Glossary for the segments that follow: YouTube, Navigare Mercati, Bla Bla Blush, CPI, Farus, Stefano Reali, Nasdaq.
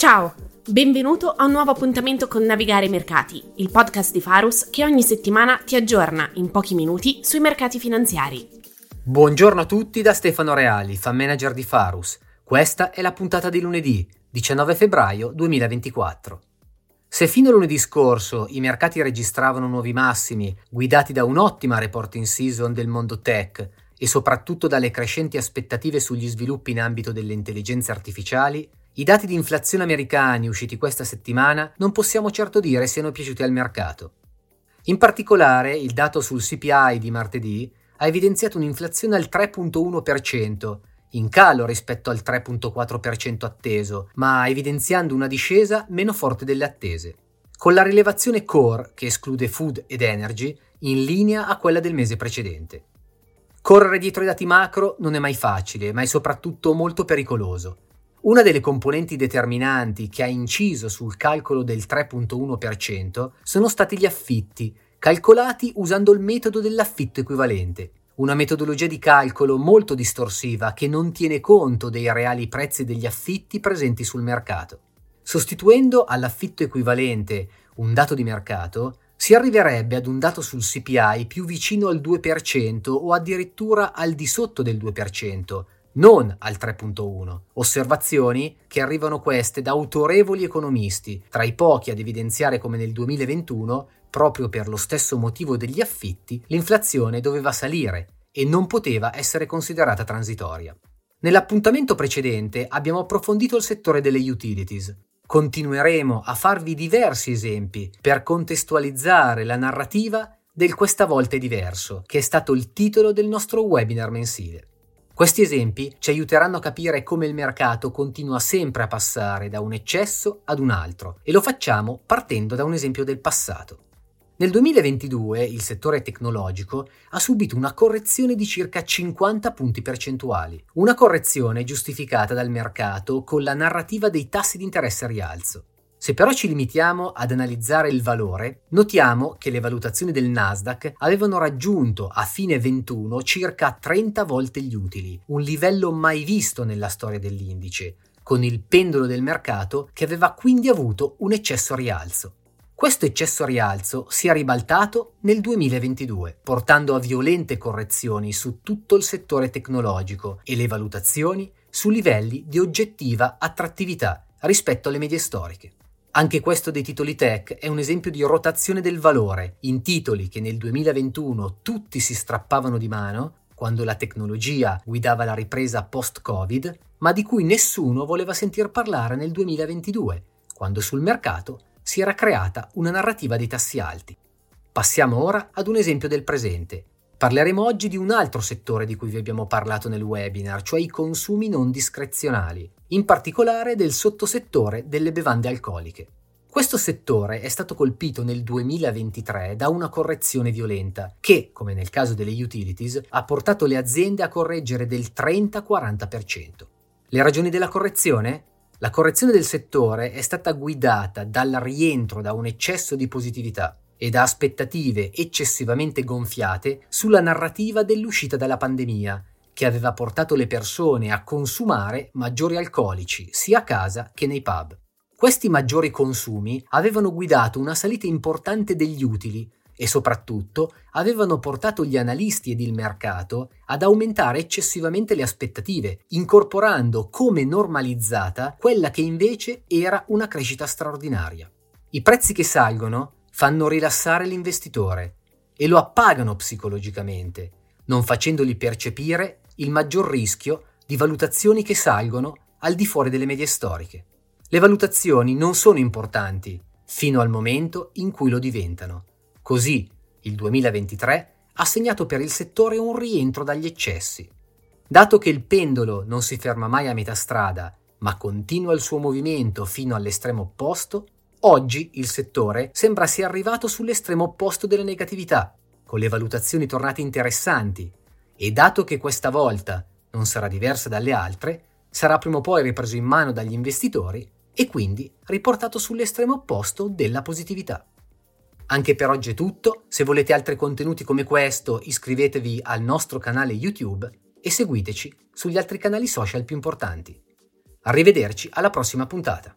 Ciao, benvenuto a un nuovo appuntamento con Navigare Mercati, il podcast di Farus che ogni settimana ti aggiorna in pochi minuti sui mercati finanziari. Buongiorno a tutti da Stefano Reali, fan manager di Farus. Questa è la puntata di lunedì, 19 febbraio 2024. Se fino a lunedì scorso i mercati registravano nuovi massimi, guidati da un'ottima reporting season del mondo tech e soprattutto dalle crescenti aspettative sugli sviluppi in ambito delle intelligenze artificiali, i dati di inflazione americani usciti questa settimana non possiamo certo dire siano piaciuti al mercato. In particolare, il dato sul CPI di martedì ha evidenziato un'inflazione al 3,1%, in calo rispetto al 3,4% atteso, ma evidenziando una discesa meno forte delle attese, con la rilevazione core, che esclude food ed energy, in linea a quella del mese precedente. Correre dietro i dati macro non è mai facile, ma è soprattutto molto pericoloso. Una delle componenti determinanti che ha inciso sul calcolo del 3,1% sono stati gli affitti, calcolati usando il metodo dell'affitto equivalente, una metodologia di calcolo molto distorsiva che non tiene conto dei reali prezzi degli affitti presenti sul mercato. Sostituendo all'affitto equivalente un dato di mercato, si arriverebbe ad un dato sul CPI più vicino al 2% o addirittura al di sotto del 2%, non al 3,1. Osservazioni che arrivano queste da autorevoli economisti, tra i pochi ad evidenziare come nel 2021, proprio per lo stesso motivo degli affitti, l'inflazione doveva salire e non poteva essere considerata transitoria. Nell'appuntamento precedente abbiamo approfondito il settore delle utilities. Continueremo a farvi diversi esempi per contestualizzare la narrativa del "questa volta è diverso", che è stato il titolo del nostro webinar mensile. Questi esempi ci aiuteranno a capire come il mercato continua sempre a passare da un eccesso ad un altro, e lo facciamo partendo da un esempio del passato. Nel 2022 il settore tecnologico ha subito una correzione di circa 50 punti percentuali, una correzione giustificata dal mercato con la narrativa dei tassi di interesse a rialzo. Se però ci limitiamo ad analizzare il valore, notiamo che le valutazioni del Nasdaq avevano raggiunto a fine 21 circa 30 volte gli utili, un livello mai visto nella storia dell'indice, con il pendolo del mercato che aveva quindi avuto un eccesso a rialzo. Questo eccesso a rialzo si è ribaltato nel 2022, portando a violente correzioni su tutto il settore tecnologico e le valutazioni su livelli di oggettiva attrattività rispetto alle medie storiche. Anche questo dei titoli tech è un esempio di rotazione del valore in titoli che nel 2021 tutti si strappavano di mano, quando la tecnologia guidava la ripresa post-Covid, ma di cui nessuno voleva sentir parlare nel 2022, quando sul mercato si era creata una narrativa dei tassi alti. Passiamo ora ad un esempio del presente. Parleremo oggi di un altro settore di cui vi abbiamo parlato nel webinar, cioè i consumi non discrezionali, in particolare del sottosettore delle bevande alcoliche. Questo settore è stato colpito nel 2023 da una correzione violenta che, come nel caso delle utilities, ha portato le aziende a correggere del 30-40%. Le ragioni della correzione? La correzione del settore è stata guidata dal rientro da un eccesso di positività e da aspettative eccessivamente gonfiate sulla narrativa dell'uscita dalla pandemia, che aveva portato le persone a consumare maggiori alcolici sia a casa che nei pub. Questi maggiori consumi avevano guidato una salita importante degli utili e soprattutto avevano portato gli analisti ed il mercato ad aumentare eccessivamente le aspettative, incorporando come normalizzata quella che invece era una crescita straordinaria. I prezzi che salgono fanno rilassare l'investitore e lo appagano psicologicamente, non facendogli percepire il maggior rischio di valutazioni che salgono al di fuori delle medie storiche. Le valutazioni non sono importanti fino al momento in cui lo diventano. Così, il 2023 ha segnato per il settore un rientro dagli eccessi. Dato che il pendolo non si ferma mai a metà strada, ma continua il suo movimento fino all'estremo opposto, oggi il settore sembra sia arrivato sull'estremo opposto della negatività, con le valutazioni tornate interessanti, e dato che questa volta non sarà diversa dalle altre, sarà prima o poi ripreso in mano dagli investitori e quindi riportato sull'estremo opposto della positività. Anche per oggi è tutto. Se volete altri contenuti come questo, iscrivetevi al nostro canale YouTube e seguiteci sugli altri canali social più importanti. Arrivederci alla prossima puntata.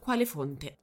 quale fonte.